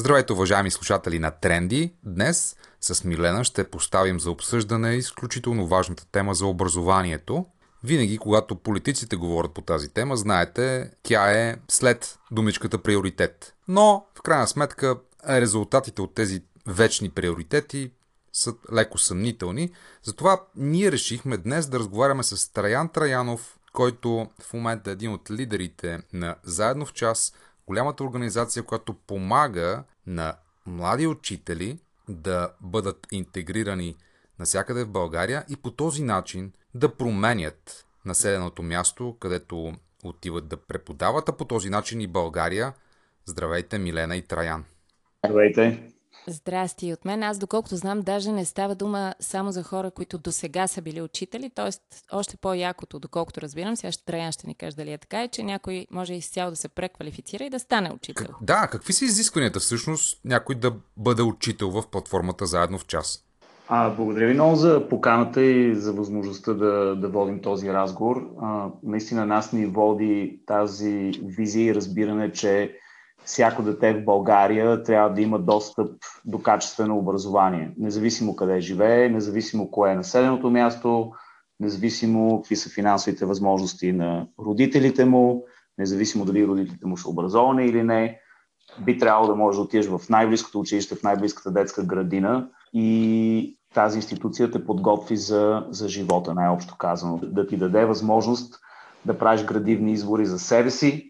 Здравейте, уважаеми слушатели на Тренди! Днес с Милена ще поставим за обсъждане изключително важната тема за образованието. Винаги, когато политиците говорят по тази тема, знаете, тя е след думичката приоритет. Но, в крайна сметка, резултатите от тези вечни приоритети са леко съмнителни. Затова ние решихме днес да разговаряме с Траян Траянов, който в момента е един от лидерите на Заедно в час, голямата организация, която помага на млади учители да бъдат интегрирани навсякъде в България и по този начин да променят населеното място, където отиват да преподават, а по този начин и България. Здравейте, Милена и Траян. Здравейте. Здрасти от мен. Аз, доколкото знам, даже не става дума само за хора, които досега са били учители, т.е. още по-якото, доколкото разбирам, сега Траян ще ни каже дали е така, и че някой може изцяло да се преквалифицира и да стане учител. Да, какви са изискванията всъщност някой да бъде учител в платформата Заедно в час? Благодаря ви много за поканата и за възможността да водим този разговор. Наистина нас ни води тази визия и разбиране, че всяко дете в България трябва да има достъп до качествено образование. Независимо къде живее, независимо кое е населеното място, независимо какви са финансовите възможности на родителите му, независимо дали родителите му са образовани или не, би трябвало да можеш да отидеш в най-близкото училище, в най-близката детска градина и тази институция те подготви за живота, най-общо казано. Да ти даде възможност да правиш градивни избори за себе си,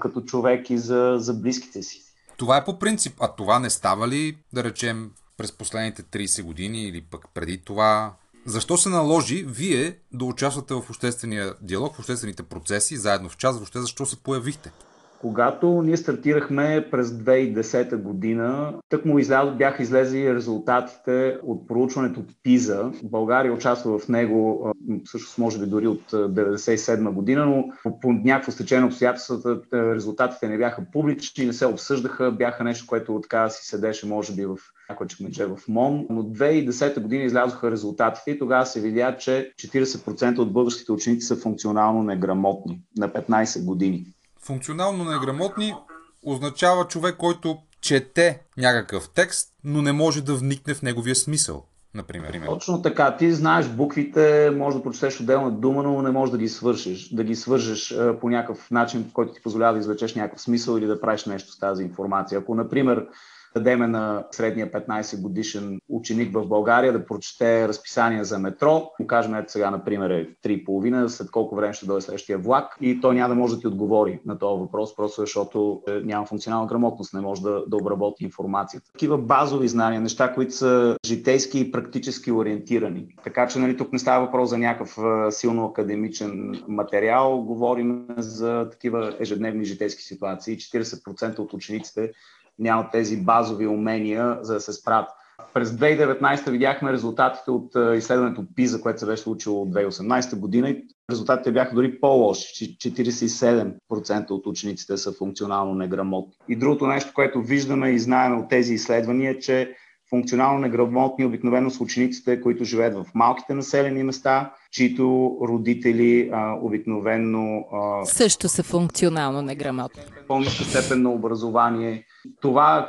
като човек и за близките си. Това е по принцип, а това не става ли, да речем, през последните 30 години или пък преди това? Защо се наложи вие да участвате в обществения диалог, в обществените процеси, Заедно в час, въобще защо се появихте? Когато ние стартирахме през 2010 година, тъкмо бяха излезли резултатите от проучването PISA. България участва в него, всъщност може би дори от 1997 година, но по някакво стечение на обстоятелствата резултатите не бяха публични, не се обсъждаха, бяха нещо, което така си седеше може би в някоя чекмедже в МОН. Но 2010 година излязоха резултатите и тогава се видя, че 40% от българските ученици са функционално неграмотни на 15 години. Функционално неграмотни означава човек, който чете някакъв текст, но не може да вникне в неговия смисъл, например. Точно така. Ти знаеш буквите, може да прочетеш отделна дума, но не можеш да ги свършиш. Да ги свържеш по някакъв начин, по който ти позволява да извлечеш някакъв смисъл или да правиш нещо с тази информация. Ако, например, дадеме на средния 15 годишен ученик в България да прочете разписание за метро. Кажем, ето сега, например, е 3:30, след колко време ще дойде следващия влак и той няма да може да ти отговори на този въпрос, просто защото няма функционална грамотност, не може да обработи информацията. Такива базови знания, неща, които са житейски и практически ориентирани. Така че тук не става въпрос за някакъв силно академичен материал, говорим за такива ежедневни житейски ситуации. 40% от учениците нямат тези базови умения, за да се справят. През 2019 видяхме резултатите от изследването PISA, което се беше случило от 2018 година. Резултатите бяха дори по-лоши. 47% от учениците са функционално неграмотни. И другото нещо, което виждаме и знаем от тези изследвания, е, че функционално неграмотни обикновено са учениците, които живеят в малките населени места, чието родители обикновено също са функционално неграмотни. По-ниска степен на образование. Това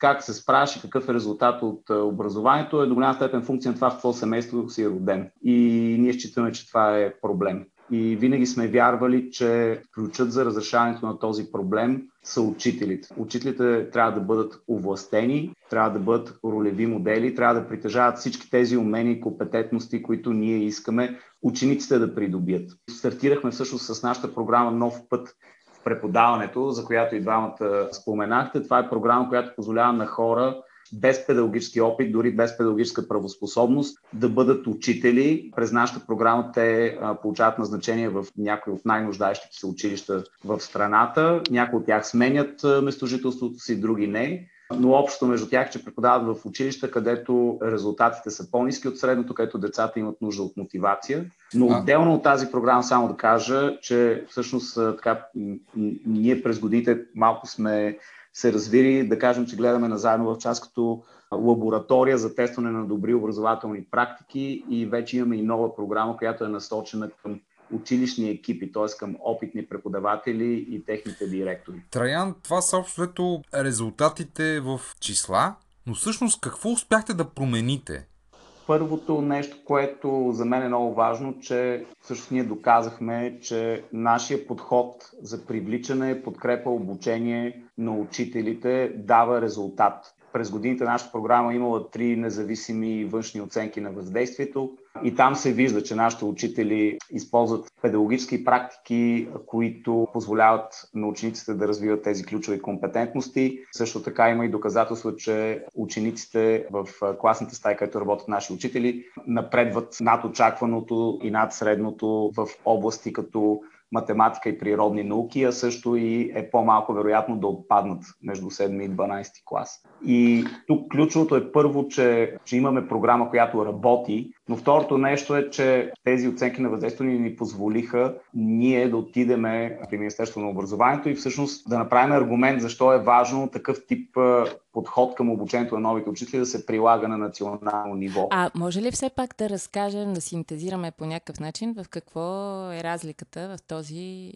как се справиш и какъв е резултат от образованието е до голяма степен функция на това в какво семейство си е роден. И ние считаме, че това е проблем. И винаги сме вярвали, че ключът за разрешаването на този проблем са учителите. Учителите трябва да бъдат овластени, трябва да бъдат ролеви модели, трябва да притежават всички тези умения и компетентности, които ние искаме учениците да придобият. Стартирахме всъщност с нашата програма Нов път в преподаването, за която и двамата споменахте. Това е програма, която позволява на хора без педагогически опит, дори без педагогическа правоспособност, да бъдат учители. През нашата програма те получават назначение в някои от най-нуждаещите се училища в страната. Някои от тях сменят местожителството си, други не. Но общото между тях, че преподават в училища, където резултатите са по-ниски от средното, където децата имат нужда от мотивация. Но отделно от тази програма само да кажа, че всъщност така ние през годините малко сме се развили, да кажем, че гледаме на Заедно в час като лаборатория за тестване на добри образователни практики и вече имаме и нова програма, която е насочена към училищни екипи, т.е. към опитни преподаватели и техните директори. Траян, това са общо резултатите в числа, но всъщност какво успяхте да промените? Първото нещо, което за мен е много важно, че всъщност ние доказахме, че нашия подход за привличане, подкрепа, обучение на учителите дава резултат. През годините нашата програма имала 3 независими външни оценки на въздействието и там се вижда, че нашите учители използват педагогически практики, които позволяват на учениците да развиват тези ключови компетентности. Също така има и доказателство, че учениците в класната стая, където работят наши учители, напредват над очакваното и над средното в области като математика и природни науки, а също и е по-малко вероятно да отпаднат между 7 и 12 клас. И тук ключовото е първо, че имаме програма, която работи, но второто нещо е, че тези оценки на въздействие ни позволиха ние да отидеме при Министерството на образованието и всъщност да направим аргумент защо е важно такъв тип подход към обучението на новите учители да се прилага на национално ниво. А може ли все пак да разкажем, да синтезираме по някакъв начин в какво е разликата в този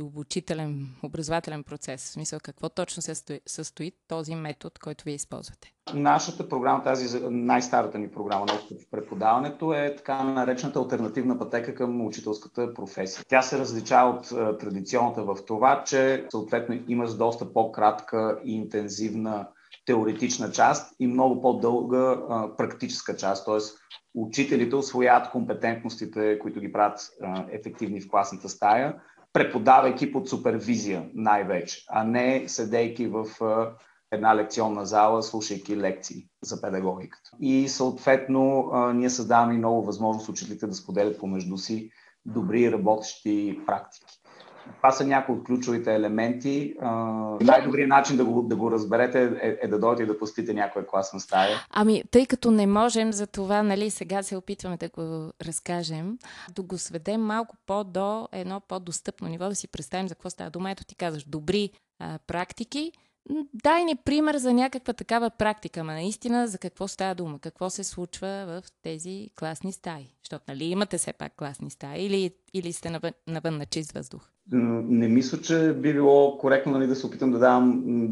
обучителен, образователен процес? В смисъл, какво точно се състои този метод, който вие използвате? Нашата програма, тази най-старата ни програма, Нов път в преподаването, е така наречената алтернативна пътека към учителската професия. Тя се различава от традиционната в това, че съответно имаш доста по-кратка и интензивна теоретична част и много по-дълга практическа част, т.е. учителите усвояват компетентностите, които ги правят ефективни в класната стая, преподавайки под супервизия най-вече, а не седейки в една лекционна зала, слушайки лекции за педагогиката. И съответно ние създаваме и много възможност учителите да споделят помежду си добри работещи практики. Това са някои от ключовите елементи. Най-добрият начин да го разберете е да дойдете и да посетите някоя класна стая. Ами, тъй като не можем, за това сега се опитваме да го разкажем, да го сведем малко по-до едно по-достъпно ниво, да си представим за какво става дума. Ето ти казваш, добри практики. Дай ни пример за някаква такава практика, ама наистина за какво става дума, какво се случва в тези класни стаи. Защото имате все пак класни стаи или сте навън на чист въздух? Не мисля, че би било коректно да се опитам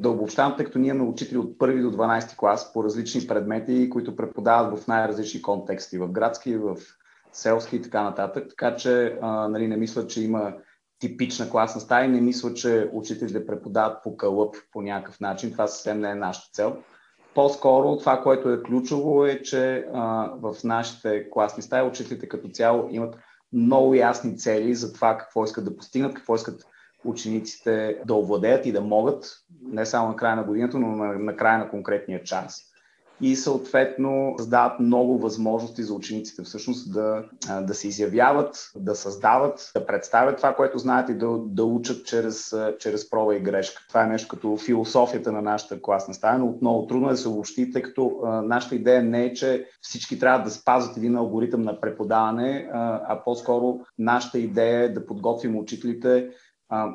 да обобщавам, тъй като ние имаме учители от 1 до 12 клас по различни предмети, които преподават в най-различни контексти, в градски, в селски и така нататък. Така че не мисля, че има типична класна стая. Не мисля, че учителите преподават по кълъп по някакъв начин. Това съвсем не е нашата цел. По-скоро това, което е ключово, е, че в нашите класни стаи учителите като цяло имат много ясни цели за това какво искат да постигнат, какво искат учениците да овладеят и да могат не само на края на годината, но на края на конкретния час. И съответно създават много възможности за учениците всъщност да се изявяват, да създават, да представят това, което знаят и да учат чрез проба и грешка. Това е нещо като философията на нашата класна стая, но отново трудно е да се обобщи, тъй като нашата идея не е, че всички трябва да спазват един алгоритъм на преподаване, а по-скоро нашата идея е да подготвим учителите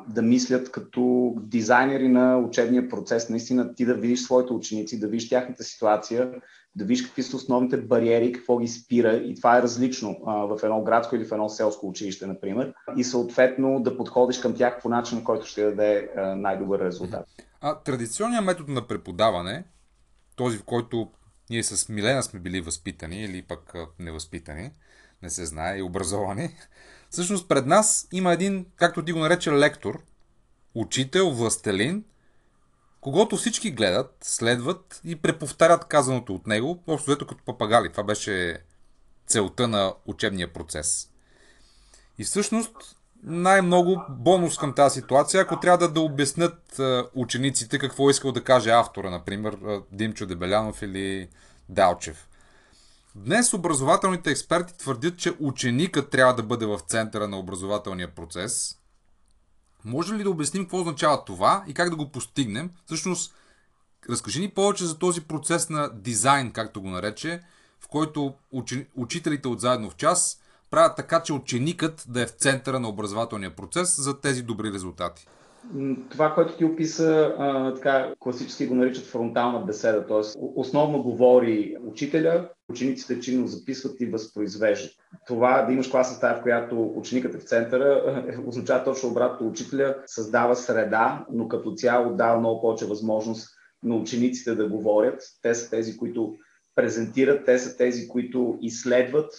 да мислят като дизайнери на учебния процес. Наистина ти да видиш своите ученици, да видиш тяхната ситуация, да видиш какви са основните бариери, какво ги спира, и това е различно в едно градско или в едно селско училище, например, и съответно да подходиш към тях по начин, който ще даде най-добър резултат. Традиционният метод на преподаване, този в който ние с Милена сме били възпитани или пък невъзпитани, не се знае, и образовани. Всъщност пред нас има един, както ти го нарече, лектор, учител, властелин, когото всички гледат, следват и преповтарят казаното от него, общо взето като папагали. Това беше целта на учебния процес. И всъщност най-много бонус към тази ситуация, ако трябва да обяснят учениците какво е искал да каже автора, например Димчо Дебелянов или Далчев. Днес образователните експерти твърдят, че ученикът трябва да бъде в центъра на образователния процес. Може ли да обясним какво означава това и как да го постигнем? Всъщност, разкажи ни повече за този процес на дизайн, както го нарече, в който учителите от Заедно в час правят така, че ученикът да е в центъра на образователния процес за тези добри резултати. Това, което ти описа, така класически го наричат фронтална беседа, т.е. основно говори учителя, учениците чинно записват и възпроизвеждат. Това да имаш класна стая, в която ученикът е в центъра, означава точно обратно, учителя създава среда, но като цяло дава много повече възможност на учениците да говорят. Те са тези, които презентират, те са тези, които изследват,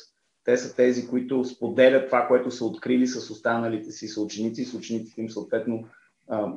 те са тези, които споделят това, което са открили с останалите си съученици, с учениците им съответно.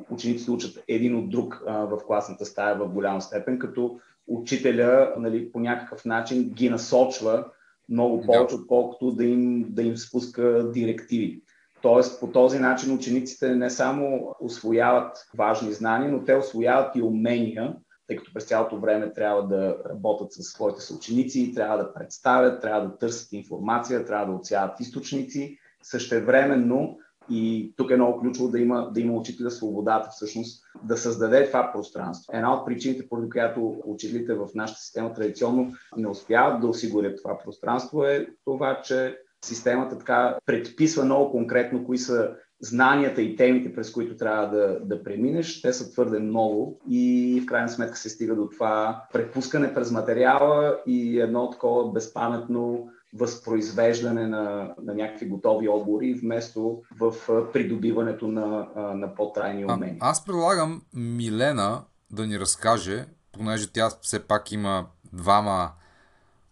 Учениците учат един от друг в класната стая в голяма степен, като учителя по някакъв начин ги насочва много повече, отколкото да им спуска директиви. Тоест по този начин учениците не само усвояват важни знания, но те усвояват и умения, тъй като през цялото време трябва да работят със своите съученици, трябва да представят, трябва да търсят информация, трябва да отсяват източници. Същевременно и тук е много ключово да има учителя свободата всъщност да създаде това пространство. Една от причините, поради която учителите в нашата система традиционно не успяват да осигурят това пространство, е това, че системата така предписва много конкретно кои са знанията и темите, през които трябва да преминеш. Те са твърде много и в крайна сметка се стига до това препускане през материала и едно такова безпаметно възпроизвеждане на някакви готови отговори, вместо в придобиването на по-трайни умения. Аз предлагам Милена да ни разкаже, понеже тя все пак има двама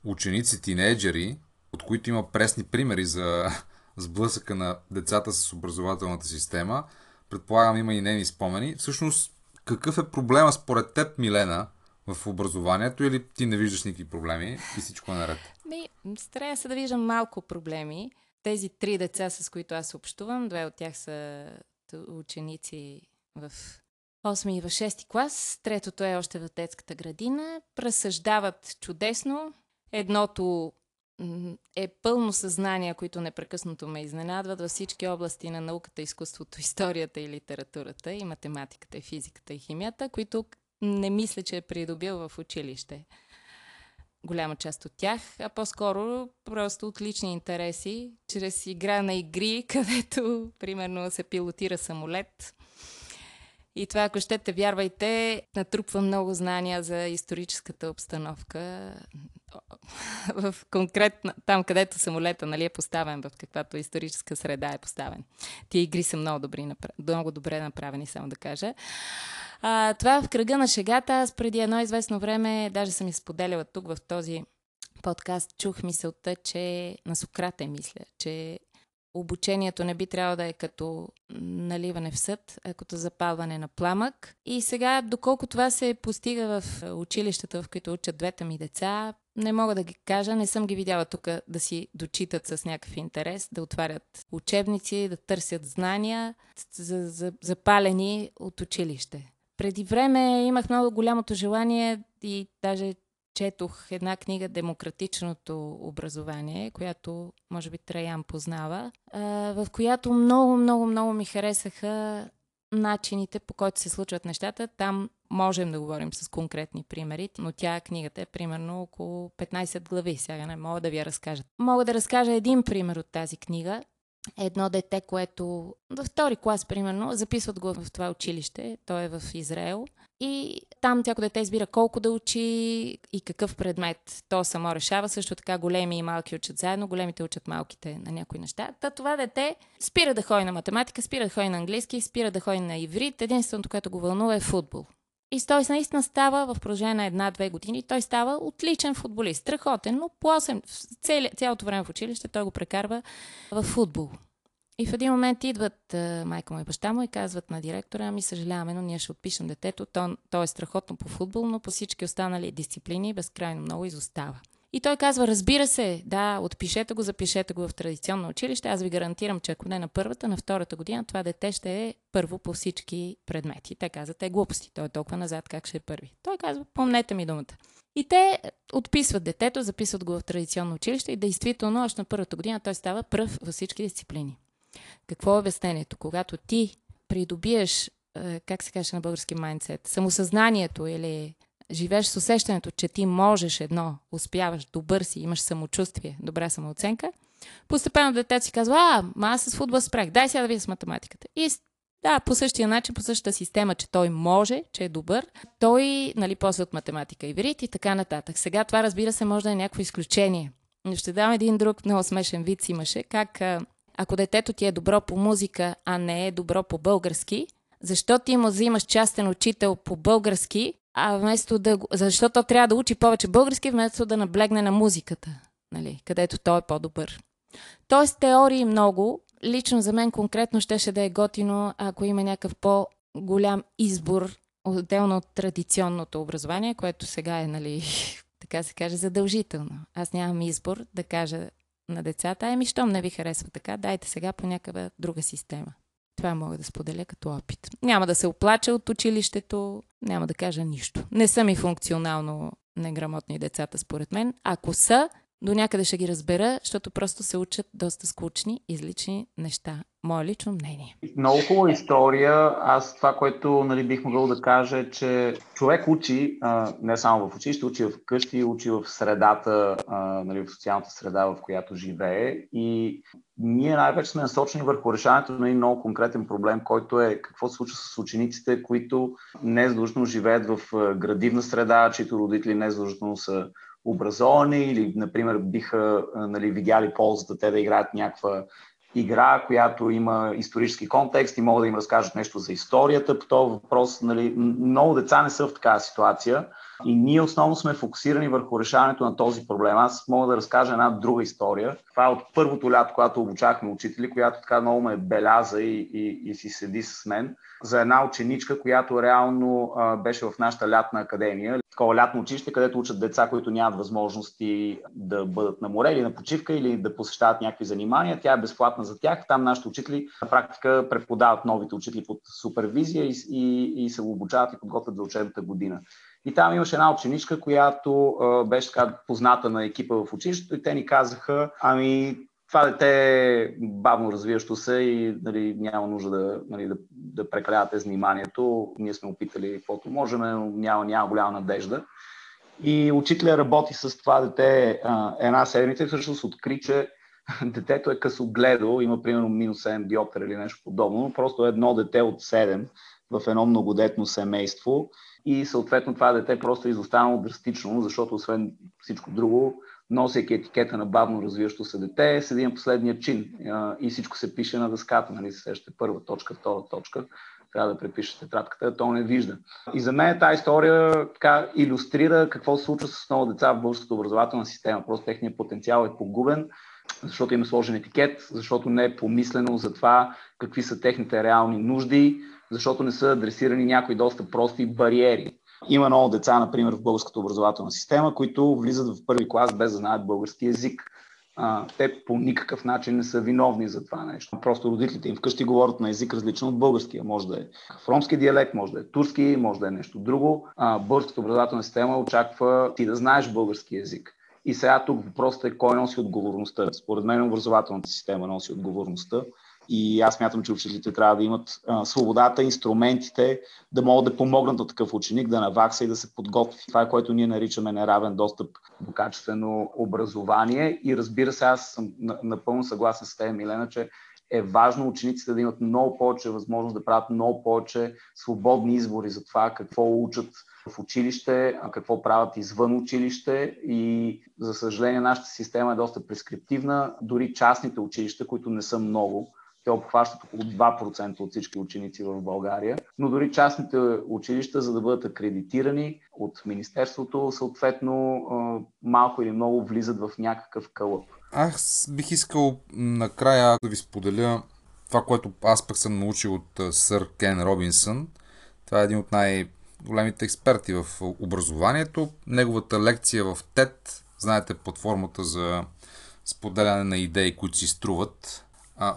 ученици, тинейджери, от които има пресни примери за сблъсъка на децата с образователната система. Предполагам, има и нейни спомени. Всъщност, какъв е проблема според теб, Милена, в образованието, или ти не виждаш никакви проблеми и всичко е наред? Старая се да виждам малко проблеми. Тези три деца, с които аз общувам, две от тях са ученици в 8 и в 6 клас, третото е още в детската градина, разсъждават чудесно. Едното е пълно съзнания, които непрекъснато ме изненадват във всички области на науката, изкуството, историята и литературата, и математиката, и физиката, и химията, които не мисля, че е придобил в училище. Голяма част от тях, а по-скоро просто отлични интереси, чрез игра на игри, където, примерно, се пилотира самолет. И това, ако щете, вярвайте, натрупва много знания за историческата обстановка. В конкретно, там, където самолета, нали, е поставен, в каквато историческа среда е поставен. Тия игри са много добре направени, само да кажа. Това в кръга на шегата. Аз преди едно известно време, даже съм я споделяла тук в този подкаст, чух мисълта, че на Сократа мисля, че обучението не би трябвало да е като наливане в съд, а като запалване на пламък. И сега, доколко това се постига в училищата, в които учат двете ми деца, не мога да ги кажа, не съм ги видяла тук да си дочитат с някакъв интерес, да отварят учебници, да търсят знания, запалени от училище. Преди време имах много голямото желание и даже четох една книга "Демократичното образование", която може би Траян познава, в която много ми харесаха начините, по които се случват нещата. Там можем да говорим с конкретни примери, но тя книгата е примерно около 15 глави. Сега не мога да ви я разкажа. Мога да разкажа един пример от тази книга. Едно дете, което във втори клас, примерно, записват го в това училище, той е в Израел, и там тяко дете избира колко да учи и какъв предмет. То само решава. Също така големи и малки учат заедно, големите учат малките на някои неща. Та това дете спира да ходи на математика, спира да ходи на английски, спира да ходи на иврит. Единственото, което го вълнува, е футбол. И той наистина става в продължение на 1-2 години. Той става отличен футболист, страхотен, но по 8, цялото време в училище той го прекарва в футбол. И в един момент идват майка му и баща му и казват на директора: "Ами съжаляваме, но ние ще отпишем детето. Той е страхотно по футбол, но по всички останали дисциплини безкрайно много изостава." И той казва: "Разбира се, да, отпишете го, запишете го в традиционно училище. Аз ви гарантирам, че ако не на първата, на втората година това дете ще е първо по всички предмети." Те казват: "Е, глупости, той е толкова назад, как ще е първи?" Той казва: "Помнете ми думата." И те отписват детето, записват го в традиционно училище и действително още на първата година той става пръв във всички дисциплини. Какво е обяснението? Когато ти придобиеш, как се каже на български, майндсет, самосъзнанието или живееш с усещането, че ти можеш едно, успяваш, добър си, имаш самочувствие, добра самооценка, постепенно детето си казва: "А, аз с футбол спрях, дай сега да видя с математиката." И Да, по същия начин, по същата система, че той може, че е добър, той, нали, после от математика и верит и така нататък. Сега това, разбира се, може да е някакво изключение. Но ще дам един друг много смешен вид имаше, как ако детето ти е добро по музика, а не е добро по български, защо ти му взимаш частен учител по български, а вместо да... Защото трябва да учи повече български, вместо да наблегне на музиката, нали, където той е по-добър. Тоест теории много. Лично за мен конкретно щеше да е готино, ако има някакъв по-голям избор, отделно от традиционното образование, което сега е, нали, така се каже, задължително. Аз нямам избор да кажа на децата, ами щом не ви харесва така, дайте сега по някаква друга система. Това мога да споделя като опит. Няма да се оплача от училището, няма да кажа нищо. Не са ми функционално неграмотни децата, според мен. Ако са, до някъде ще ги разбера, защото просто се учат доста скучни, излични неща. Мое лично мнение. Много хубава история. Аз това, което, нали, бих могъл да кажа, е, че човек учи не само в училище, учи в къщи, учи в средата, нали, в социалната среда, в която живее. И ние най-вече сме насочени върху решаването на един много конкретен проблем, който е какво се случва с учениците, които не задължително живеят в градивна среда, чието родители не задължително са образовани или, например, биха, нали, видяли ползата те да играят някаква игра, която има исторически контекст и могат да им разкажат нещо за историята по този въпрос. Нали, много деца не са в такава ситуация и ние основно сме фокусирани върху решаването на този проблем. Аз мога да разкажа една друга история. Това е от първото лято, когато обучахме учители, която така много ме беляза и си седи с мен, за една ученичка, която реално беше в нашата лятна академия. Такова лятно училище, където учат деца, които нямат възможности да бъдат на море или на почивка или да посещават някакви занимания. Тя е безплатна за тях. Там нашите учители на практика преподават новите учители под супервизия и се го обучават и подготвят за учебната година. И там имаше една ученичка, която беше така позната на екипа в училището и те ни казаха, ами това дете е бавно развиващо се и, нали, няма нужда да прекалявате вниманието. Ние сме опитали каквото можем, но няма голяма надежда. И учителя работи с това дете една седмица и всъщност откри, че детето е късогледо, има примерно минус 7 диоптера или нещо подобно, но просто едно дете от 7 в едно многодетно семейство и съответно това дете просто е изостанало драстично, защото освен всичко друго, носейки етикета на бавно развиващо се дете, седи на последния чин и всичко се пише на дъската. Нали, сещате първа точка, втора точка, трябва да препишете тетрадката, то не вижда. И за мен тази история така илюстрира какво се случва с много деца в българската образователна система. Просто техният потенциал е погубен, защото им е сложен етикет, защото не е помислено за това какви са техните реални нужди, защото не са адресирани някои доста прости бариери. Има много деца, например, в българската образователна система, които влизат в първи клас без да знаят български език. Те по никакъв начин не са виновни за това нещо. Просто родителите им вкъщи говорят на език различен от българския. Може да е ромски диалект, може да е турски, може да е нещо друго. Българската образователна система очаква ти да знаеш български език. И сега тук въпросът е кой носи отговорността. Според мен образователната система носи отговорността. И аз смятам, че учителите трябва да имат свободата, инструментите да могат да помогнат на такъв ученик, да навакса и да се подготви. Това е, което ние наричаме неравен достъп до качествено образование. И разбира се, аз съм напълно съгласен с теб, Милена, че е важно учениците да имат много повече възможност да правят много повече свободни избори за това какво учат в училище, какво правят извън училище и за съжаление нашата система е доста прескриптивна. Дори частните училища, които не са много, те обхващат около 2% от всички ученици в България, но дори частните училища, за да бъдат акредитирани от министерството, съответно малко или много влизат в някакъв кълъп. Аз бих искал накрая да ви споделя това, което аз пък съм научил от сър Кен Робинсън. Това е един от най-големите експерти в образованието. Неговата лекция в TED, знаете, платформата за споделяне на идеи, които си струват.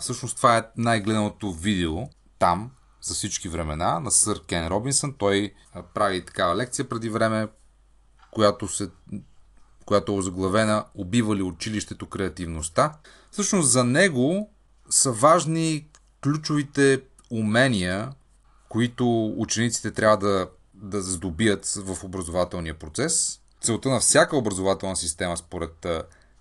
Всъщност това е най-гледаното видео там за всички времена на сър Кен Робинсън. Той прави такава лекция преди време, която е озаглавена "Убива ли училището креативността?". Всъщност за него са важни ключовите умения, които учениците трябва да здобият в образователния процес. Целта на всяка образователна система, според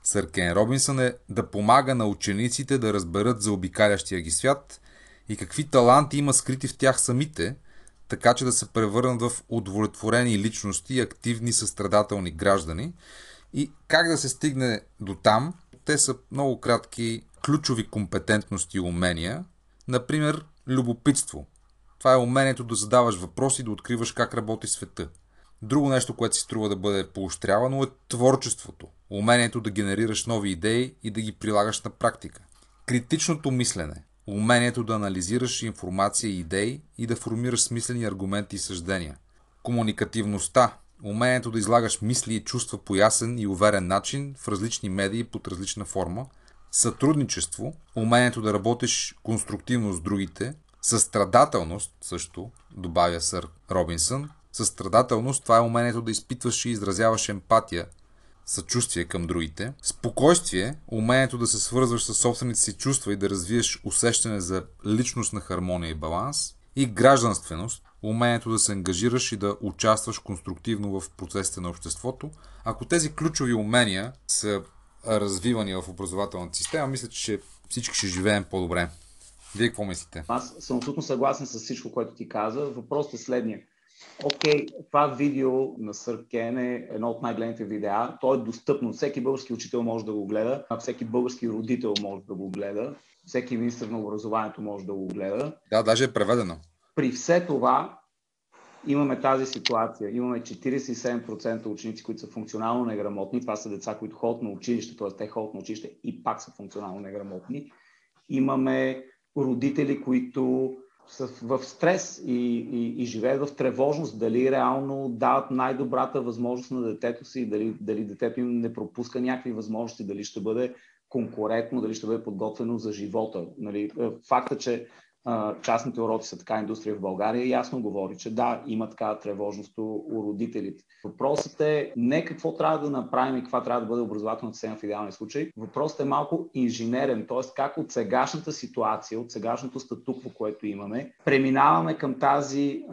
сър Кен Робинсън, е да помага на учениците да разберат заобикалящия ги свят и какви таланти има скрити в тях самите, така че да се превърнат в удовлетворени личности, активни състрадателни граждани. И как да се стигне до там, те са много кратки ключови компетентности и умения. Например, любопитство. Това е умението да задаваш въпроси и да откриваш как работи света. Друго нещо, което си струва да бъде поощрявано, е творчеството. Умението да генерираш нови идеи и да ги прилагаш на практика. Критичното мислене. Умението да анализираш информация и идеи и да формираш смислени аргументи и съждения. Комуникативността. Умението да излагаш мисли и чувства по ясен и уверен начин в различни медии под различна форма. Сътрудничество. Умението да работиш конструктивно с другите. Състрадателност също, добавя сър Робинсън. Състрадателност, това е умението да изпитваш и изразяваш емпатия, съчувствие към другите. Спокойствие, умението да се свързваш с собствените си чувства и да развиеш усещане за личностна хармония и баланс. И гражданственост, умението да се ангажираш и да участваш конструктивно в процесите на обществото. Ако тези ключови умения са развивани в образователната система, мисля, че всички ще живеем по-добре. Вие какво мислите? Аз съм абсолютно съгласен с всичко, което ти каза. Въпросът е следния. Окей, това видео на Сър Кен е едно от най-гледните видеа. То е достъпно. Всеки български учител може да го гледа, всеки български родител може да го гледа, всеки министър на образованието може да го гледа. Да, даже е преведено. При все това имаме тази ситуация. Имаме 47% ученици, които са функционално неграмотни. Това са деца, които ходят на училище, т.е. те ходят на училище и пак са функционално неграмотни. Имаме родители, които са в стрес и живеят в тревожност, дали реално дават най-добрата възможност на детето си, дали детето им не пропуска някакви възможности, дали ще бъде конкурентно, дали ще бъде подготвено за живота. Нали, факта, че частните уроци са така индустрия в България, ясно говори, че да, има такава тревожност у родителите. Въпросът е не какво трябва да направим и каква трябва да бъде образователната система в идеалния случай. Въпросът е малко инженерен, т.е. как от сегашната ситуация, от сегашното статукво, което имаме, преминаваме към тази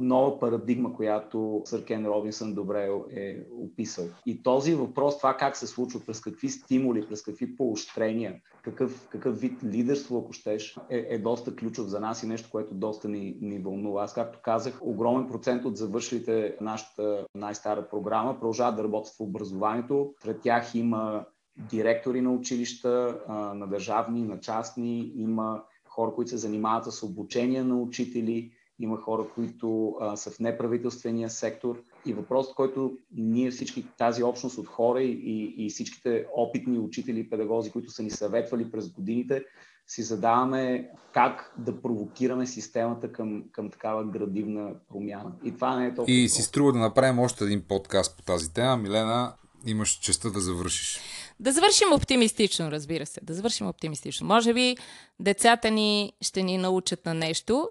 нова парадигма, която Сър Кен Робинсън добре е описал. И този въпрос, това как се случва, през какви стимули, през какви поощрения, какъв вид лидерство, ако щеш, е доста ключов за нас и нещо, което доста ни вълнува. Аз, както казах, огромен процент от завършилите нашата най-стара програма продължават да работят в образованието. Сред тях има директори на училища, на държавни, на частни, има хора, които се занимават с обучение на учители, има хора, които са в неправителствения сектор. И въпросът, който ние всички, тази общност от хора и всичките опитни учители и педагози, които са ни съветвали през годините, си задаваме как да провокираме системата към такава градивна промяна. И това не е толкова. И си струва да направим още един подкаст по тази тема. Милена, имаш честта да завършиш. Да завършим оптимистично, разбира се. Да завършим оптимистично. Може би децата ни ще ни научат на нещо.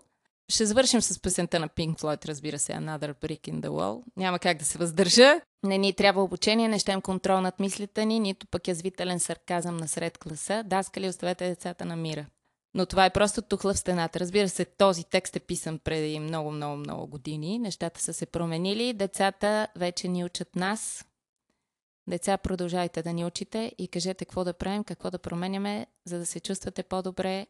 Ще завършим с песента на Pink Floyd, разбира се, Another Brick in the Wall. Няма как да се въздържа. Не ни трябва обучение, не ще им контрол над мислите ни, нито пък язвителен сарказъм насред класа. Даскали, оставете децата на мира. Но това е просто тухла в стената. Разбира се, този текст е писан преди много години. Нещата са се променили. Децата вече ни учат нас. Деца, продължайте да ни учите и кажете какво да правим, какво да променяме, за да се чувствате по-добре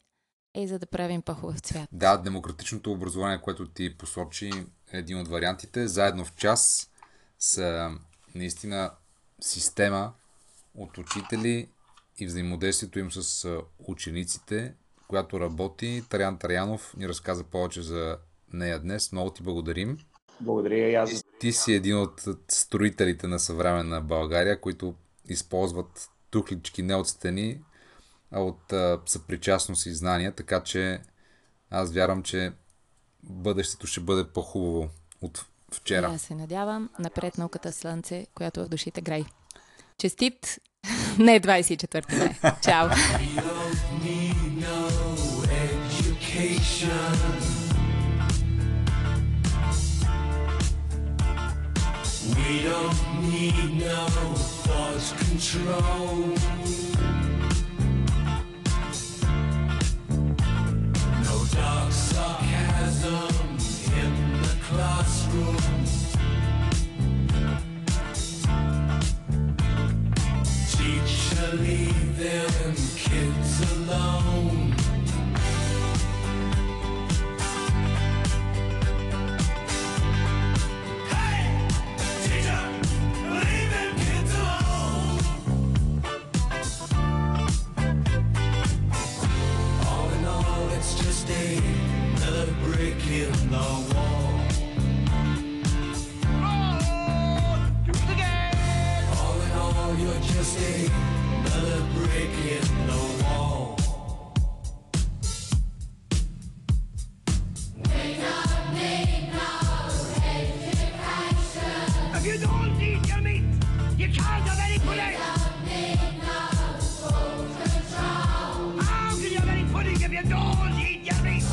и за да правим по-хубав цвят. Да, демократичното образование, което ти посочи, е един от вариантите. Заедно в час са наистина система от учители и взаимодействието им с учениците, която работи. Траян Траянов ни разказа повече за нея днес. Много ти благодарим. Благодаря и аз. Ти си един от строителите на съвременна България, които използват тухлички не от стени, а от съпричастност и знания, така че аз вярвам, че бъдещето ще бъде по-хубаво от вчера. Аз се надявам, напред науката слънце, която в душите грей. Честит! Не 24 май. Чао! Dark sarcasm in the classroom. Teacher, leave them kids alone. You don't need your meat. You can't have any pudding. How can you have any pudding if you don't eat your meat?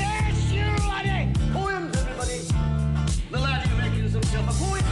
Yes, you laddie. Poems, everybody. The laddie making himself a poem.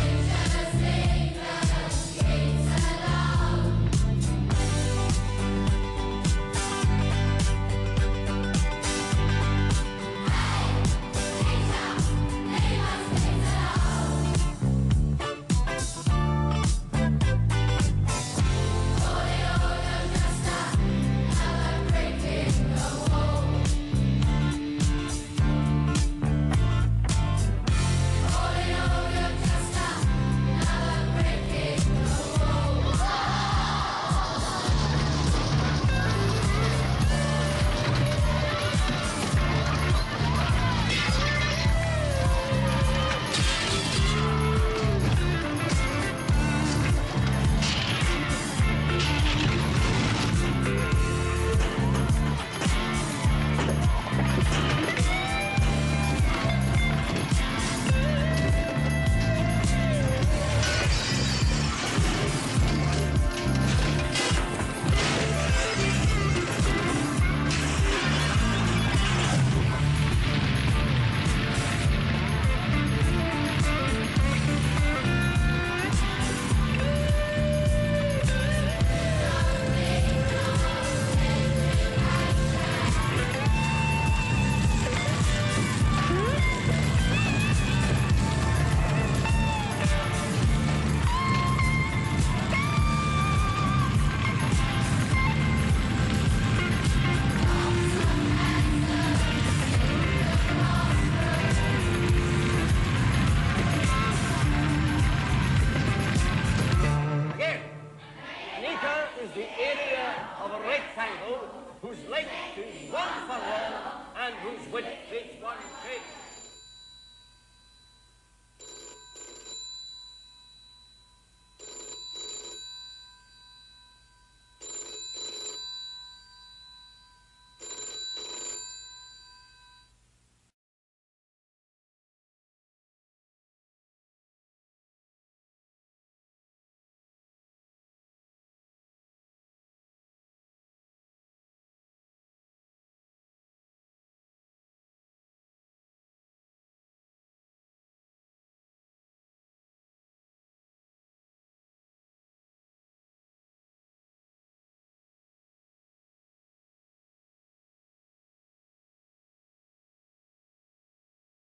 Whose length is one furlong and whose width is one cubit.